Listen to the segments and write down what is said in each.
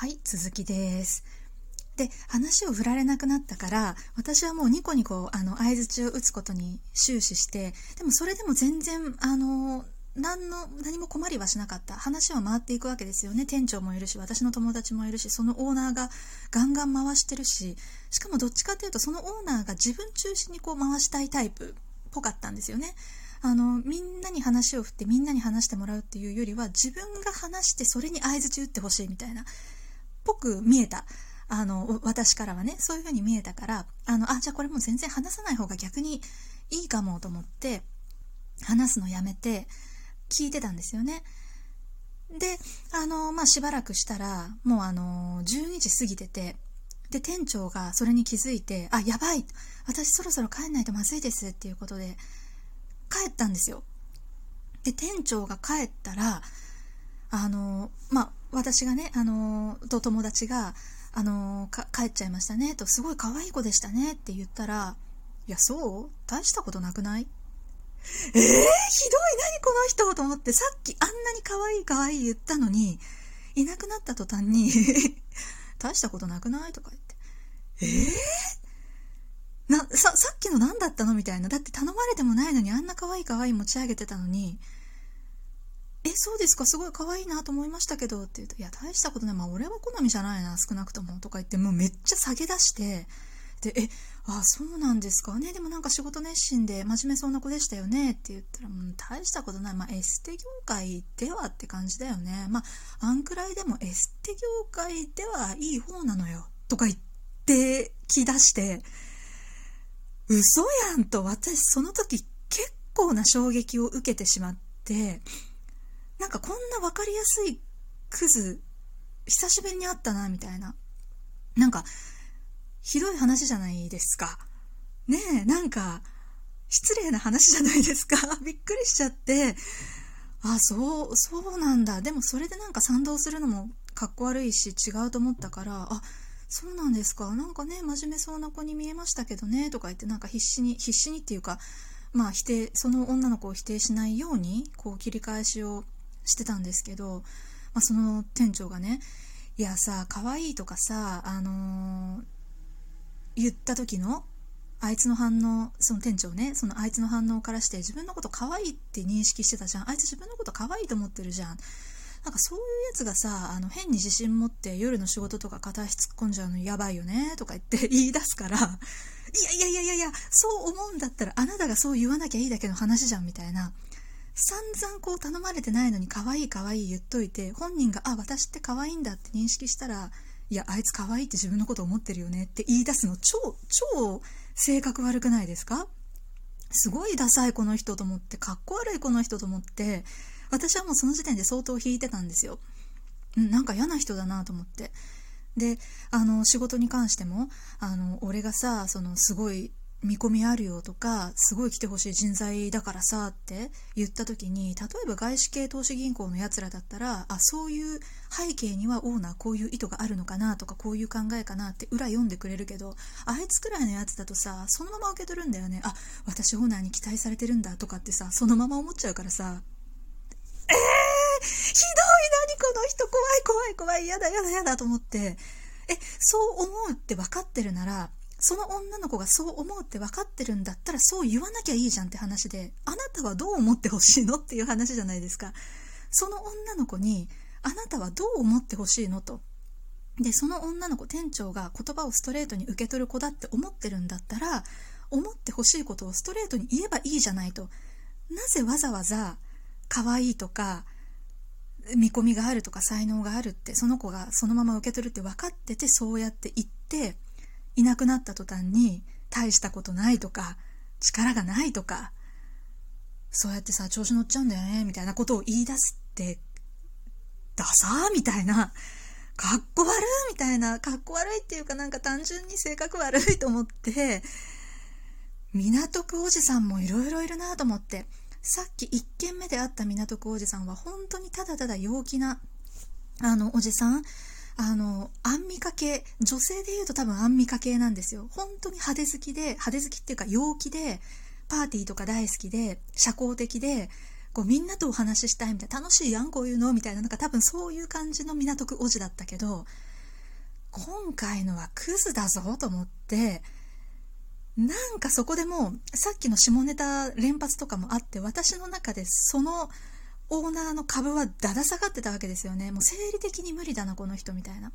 はい、続きです。で、話を振られなくなったから、私はもうニコニコ相槌を打つことに終始して、でもそれでも全然何も困りはしなかった。話は回っていくわけですよね。店長もいるし、私の友達もいるし、そのオーナーがガンガン回してるし、しかもどっちかというとそのオーナーが自分中心にこう回したいタイプっぽかったんですよね。みんなに話を振ってみんなに話してもらうっていうよりは、自分が話してそれに相槌打ってほしいみたいなぽく見えた。私からはね、そういう風に見えたから、じゃあこれもう全然話さない方が逆にいいかもと思って話すのやめて聞いてたんですよね。で、しばらくしたらもう12時過ぎてて、で店長がそれに気づいて、あ、やばい、私そろそろ帰んないとまずいですっていうことで帰ったんですよ。で店長が帰ったら私がねと友達が帰っちゃいましたねと、すごい可愛い子でしたねって言ったら、いやそう？大したことなくない？ひどい、何この人と思って、さっきあんなに可愛い可愛い言ったのにいなくなった途端に大したことなくないとか言って、さっきの何だったのみたいな。だって頼まれてもないのにあんな可愛い可愛い持ち上げてたのに、そうですか、すごい可愛いなと思いましたけどって言うと、いや大したことない、俺は好みじゃないな少なくともとか言って、もうめっちゃ下げ出して、であ、そうなんですかね、でもなんか仕事熱心で真面目そうな子でしたよねって言ったら、もう大したことない、エステ業界ではって感じだよね、あんくらいでもエステ業界ではいい方なのよとか言ってきだして、嘘やんと私その時結構な衝撃を受けてしまって、なんかこんな分かりやすいクズ久しぶりに会ったなみたいな、なんかひどい話じゃないですかねえ、なんか失礼な話じゃないですかびっくりしちゃって、そうなんだ、でもそれでなんか賛同するのもかっこ悪いし違うと思ったから、そうなんですか、なんかね真面目そうな子に見えましたけどねとか言って、なんか必死にっていうか、否定、その女の子を否定しないようにこう切り返しをしてたんですけど、その店長がね、いやさ、可愛いとかさ、言った時のあいつの反応、その店長ね、そのあいつの反応からして自分のこと可愛いって認識してたじゃん、あいつ自分のこと可愛いと思ってるじゃん、なんかそういうやつがさ、変に自信持って夜の仕事とか片足突っ込んじゃうのやばいよねとか言って言い出すから、いやそう思うんだったらあなたがそう言わなきゃいいだけの話じゃんみたいな、散々こう頼まれてないのに可愛い可愛い言っといて、本人が私って可愛いんだって認識したら、いやあいつ可愛いって自分のこと思ってるよねって言い出すの、超性格悪くないですか？すごいダサいこの人と思って、かっこ悪いこの人と思って、私はもうその時点で相当引いてたんですよ。なんか嫌な人だなと思って。で仕事に関しても俺がさ、そのすごい見込みあるよとか、すごい来てほしい人材だからさって言った時に、例えば外資系投資銀行のやつらだったら、そういう背景にはオーナーこういう意図があるのかなとか、こういう考えかなって裏読んでくれるけど、あいつくらいのやつだとさ、そのまま受け取るんだよね。私オーナーに期待されてるんだとかってさ、そのまま思っちゃうからさ、ひどい、何この人、怖い、やだと思って、そう思うって分かってるなら、その女の子がそう思うって分かってるんだったらそう言わなきゃいいじゃんって話で、あなたはどう思ってほしいのっていう話じゃないですか。その女の子にあなたはどう思ってほしいのと。でその女の子、店長が言葉をストレートに受け取る子だって思ってるんだったら、思ってほしいことをストレートに言えばいいじゃないと。なぜわざわざ可愛いとか見込みがあるとか才能があるってその子がそのまま受け取るって分かってて、そうやって言っていなくなった途端に大したことないとか力がないとか、そうやってさ調子乗っちゃうんだよねみたいなことを言い出すって、ダサーみたいな、かっこ悪いみたいな、かっこ悪いっていうか、なんか単純に性格悪いと思って、港区おじさんもいろいろいるなと思って、さっき1軒目で会った港区おじさんは本当にただただ陽気なおじさん、アンミカ系、女性でいうと多分アンミカ系なんですよ。本当に派手好きで、派手好きっていうか陽気で、パーティーとか大好きで、社交的で、こうみんなとお話ししたいみたいな、楽しいやんこういうのみたいな、なんか多分そういう感じの港区おじだったけど、今回のはクズだぞと思って、なんかそこでもうさっきの下ネタ連発とかもあって、私の中でそのオーナーの株はだだ下がってたわけですよね。もう生理的に無理だなこの人みたいな。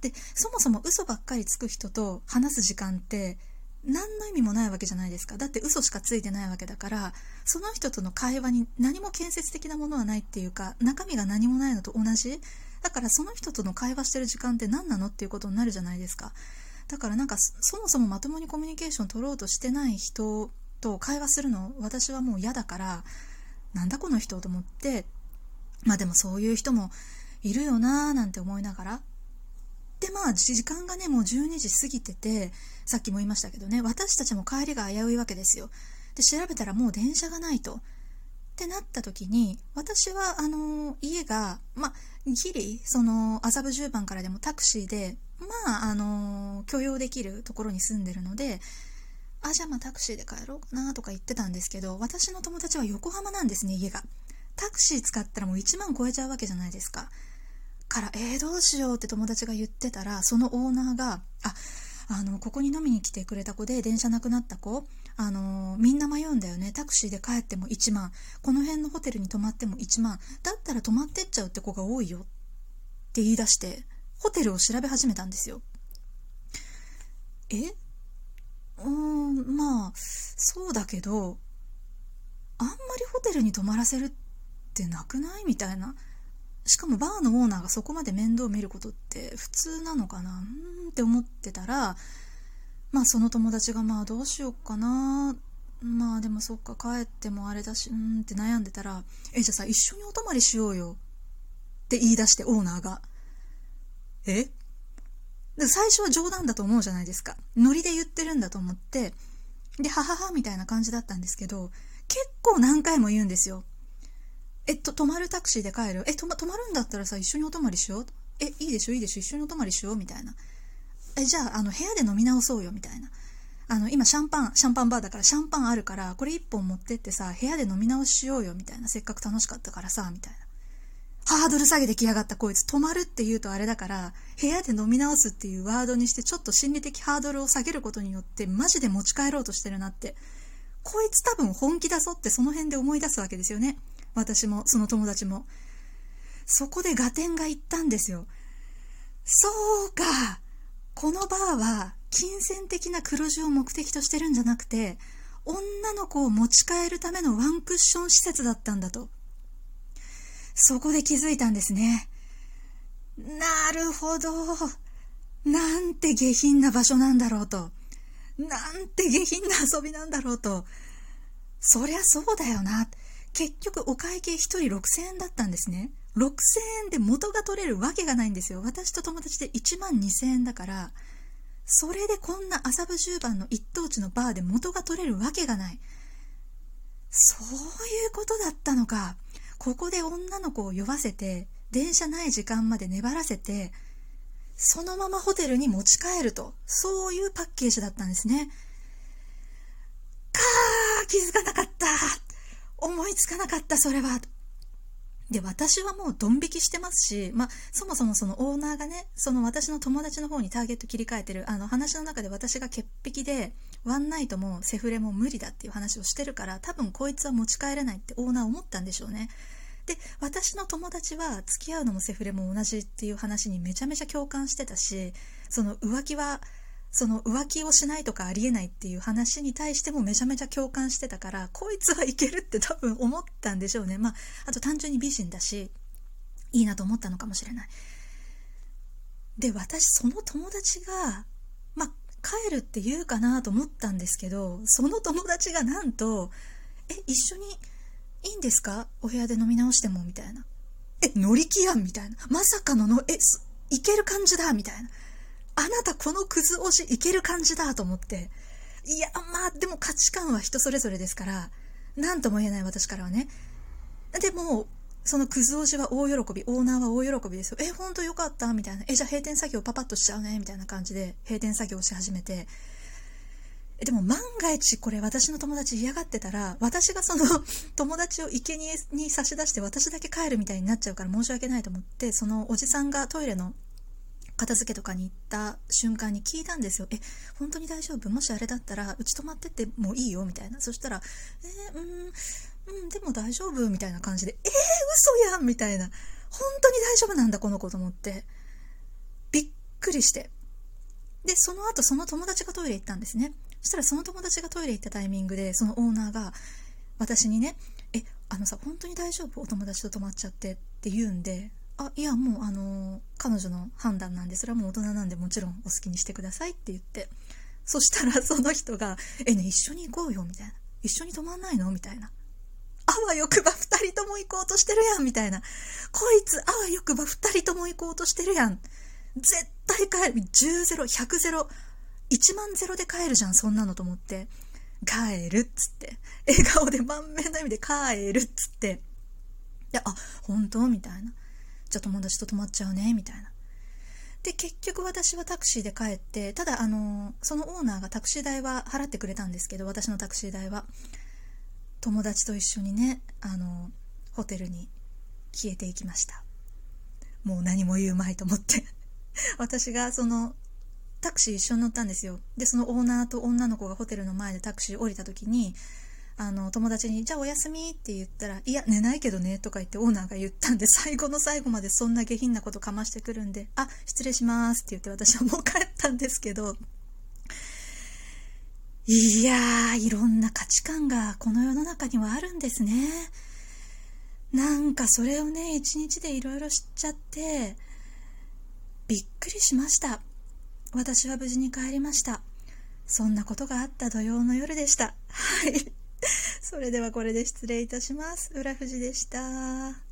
でそもそも嘘ばっかりつく人と話す時間って何の意味もないわけじゃないですか。だって嘘しかついてないわけだから、その人との会話に何も建設的なものはないっていうか、中身が何もないのと同じだから、その人との会話してる時間って何なのっていうことになるじゃないですか。だからなんかそもそもまともにコミュニケーション取ろうとしてない人と会話するの私はもう嫌だから、なんだこの人と思って、まあでもそういう人もいるよなーなんて思いながら、でまあ時間がねもう12時過ぎてて、さっきも言いましたけどね、私たちも帰りが危ういわけですよ。で調べたらもう電車がないとってなった時に、私は家がまあギリその麻布十番からでもタクシーでまあ許容できるところに住んでるので、あじゃあまあタクシーで帰ろうかなとか言ってたんですけど、私の友達は横浜なんですね。家がタクシー使ったらもう1万超えちゃうわけじゃないですか。からどうしようって友達が言ってたら、そのオーナーがここに飲みに来てくれた子で電車なくなった子、みんな迷うんだよね、タクシーで帰っても1万、この辺のホテルに泊まっても1万、だったら泊まってっちゃうって子が多いよって言い出して、ホテルを調べ始めたんですよ。まあそうだけど、あんまりホテルに泊まらせるってなくないみたいな。しかもバーのオーナーがそこまで面倒を見ることって普通なのかなって思ってたら、まあその友達がまあどうしようかな、まあでもそっか帰ってもあれだしって悩んでたら、じゃあさ一緒にお泊まりしようよって言い出して、オーナーがで最初は冗談だと思うじゃないですか、ノリで言ってるんだと思って、ではははみたいな感じだったんですけど、結構何回も言うんですよ。泊まる、タクシーで帰る、泊まるんだったらさ一緒にお泊まりしよう、いいでしょいいでしょ一緒にお泊まりしようみたいな、じゃあ部屋で飲み直そうよみたいな、今シャンパンバーだからシャンパンあるから、これ1本持ってってさ部屋で飲み直ししようよみたいな、せっかく楽しかったからさみたいな。ハードル下げてきやがったこいつ、泊まるって言うとあれだから、部屋で飲み直すっていうワードにしてちょっと心理的ハードルを下げることによってマジで持ち帰ろうとしてるなって、こいつ多分本気だぞってその辺で思い出すわけですよね。私もその友達もそこで合点がいったんですよ。そうか、このバーは金銭的な黒字を目的としてるんじゃなくて、女の子を持ち帰るためのワンクッション施設だったんだと、そこで気づいたんですね。なるほど、なんて下品な場所なんだろうと、なんて下品な遊びなんだろうと、そりゃそうだよな。結局お会計1人6000円だったんですね。6000円で元が取れるわけがないんですよ。私と友達で1万2000円だから、それでこんな麻布十番の一等地のバーで元が取れるわけがない。そういうことだったのか。ここで女の子を酔わせて電車ない時間まで粘らせて、そのままホテルに持ち帰ると、そういうパッケージだったんですね。かー、気づかなかった、思いつかなかった、それは。で私はもうドン引きしてますし、まあそもそもそのオーナーがね、その私の友達の方にターゲット切り替えてる、話の中で私が潔癖でワンナイトもセフレも無理だっていう話をしてるから、多分こいつは持ち帰れないってオーナー思ったんでしょうね。で私の友達は付き合うのもセフレも同じっていう話にめちゃめちゃ共感してたし、その浮気をしないとかありえないっていう話に対してもめちゃめちゃ共感してたから、こいつはいけるって多分思ったんでしょうね。まああと単純に美人だしいいなと思ったのかもしれない。で私その友達がまあ帰るって言うかなと思ったんですけど、その友達がなんと一緒にいいんですか、お部屋で飲み直してもみたいな、乗り気やんみたいな、まさかのいける感じだみたいな、あなたこのクズ推しいける感じだと思って、いやまあでも価値観は人それぞれですから何とも言えない、私からはね。でもそのクズ推しは大喜び、オーナーは大喜びですよ。ほんとよかったみたいな、じゃあ閉店作業パパッとしちゃうねみたいな感じで閉店作業し始めて、でも万が一これ私の友達嫌がってたら、私がその友達を生贄に差し出して私だけ帰るみたいになっちゃうから申し訳ないと思って、そのおじさんがトイレの片付けとかに行った瞬間に聞いたんですよ。本当に大丈夫？もしあれだったらうち泊まってってもいいよみたいな。そしたらでも大丈夫みたいな感じで、嘘やんみたいな、本当に大丈夫なんだこの子と思ってびっくりして、でその後その友達がトイレ行ったんですね。そしたらその友達がトイレ行ったタイミングでそのオーナーが私にね、あのさ本当に大丈夫？お友達と泊まっちゃってって言うんで、いやもう彼女の判断なんで、それはもう大人なんでもちろんお好きにしてくださいって言って、そしたらその人がね、一緒に行こうよみたいな、一緒に泊まんないのみたいな、あわよくば二人とも行こうとしてるやんみたいな、こいつあわよくば二人とも行こうとしてるやん、絶対帰る、10ゼロ100ゼロ1万ゼロで帰るじゃんそんなのと思って、帰るっつって笑顔で満面の笑みで帰るっつって、であ本当みたいな、じゃあ友達と泊まっちゃうねみたいな。で結局私はタクシーで帰って、ただそのオーナーがタクシー代は払ってくれたんですけど、私のタクシー代は友達と一緒にね、ホテルに消えていきました。もう何も言うまいと思って私がそのタクシー一緒に乗ったんですよ。でそのオーナーと女の子がホテルの前でタクシー降りた時に、友達にじゃあおやすみって言ったら、いや寝ないけどねとか言ってオーナーが言ったんで、最後の最後までそんな下品なことかましてくるんで、あ失礼しますって言って私はもう帰ったんですけど、いやーいろんな価値観がこの世の中にはあるんですね。なんかそれをね一日でいろいろ知っちゃってびっくりしました。私は無事に帰りました。そんなことがあった土曜の夜でした。はい。それではこれで失礼いたします。浦富士でした。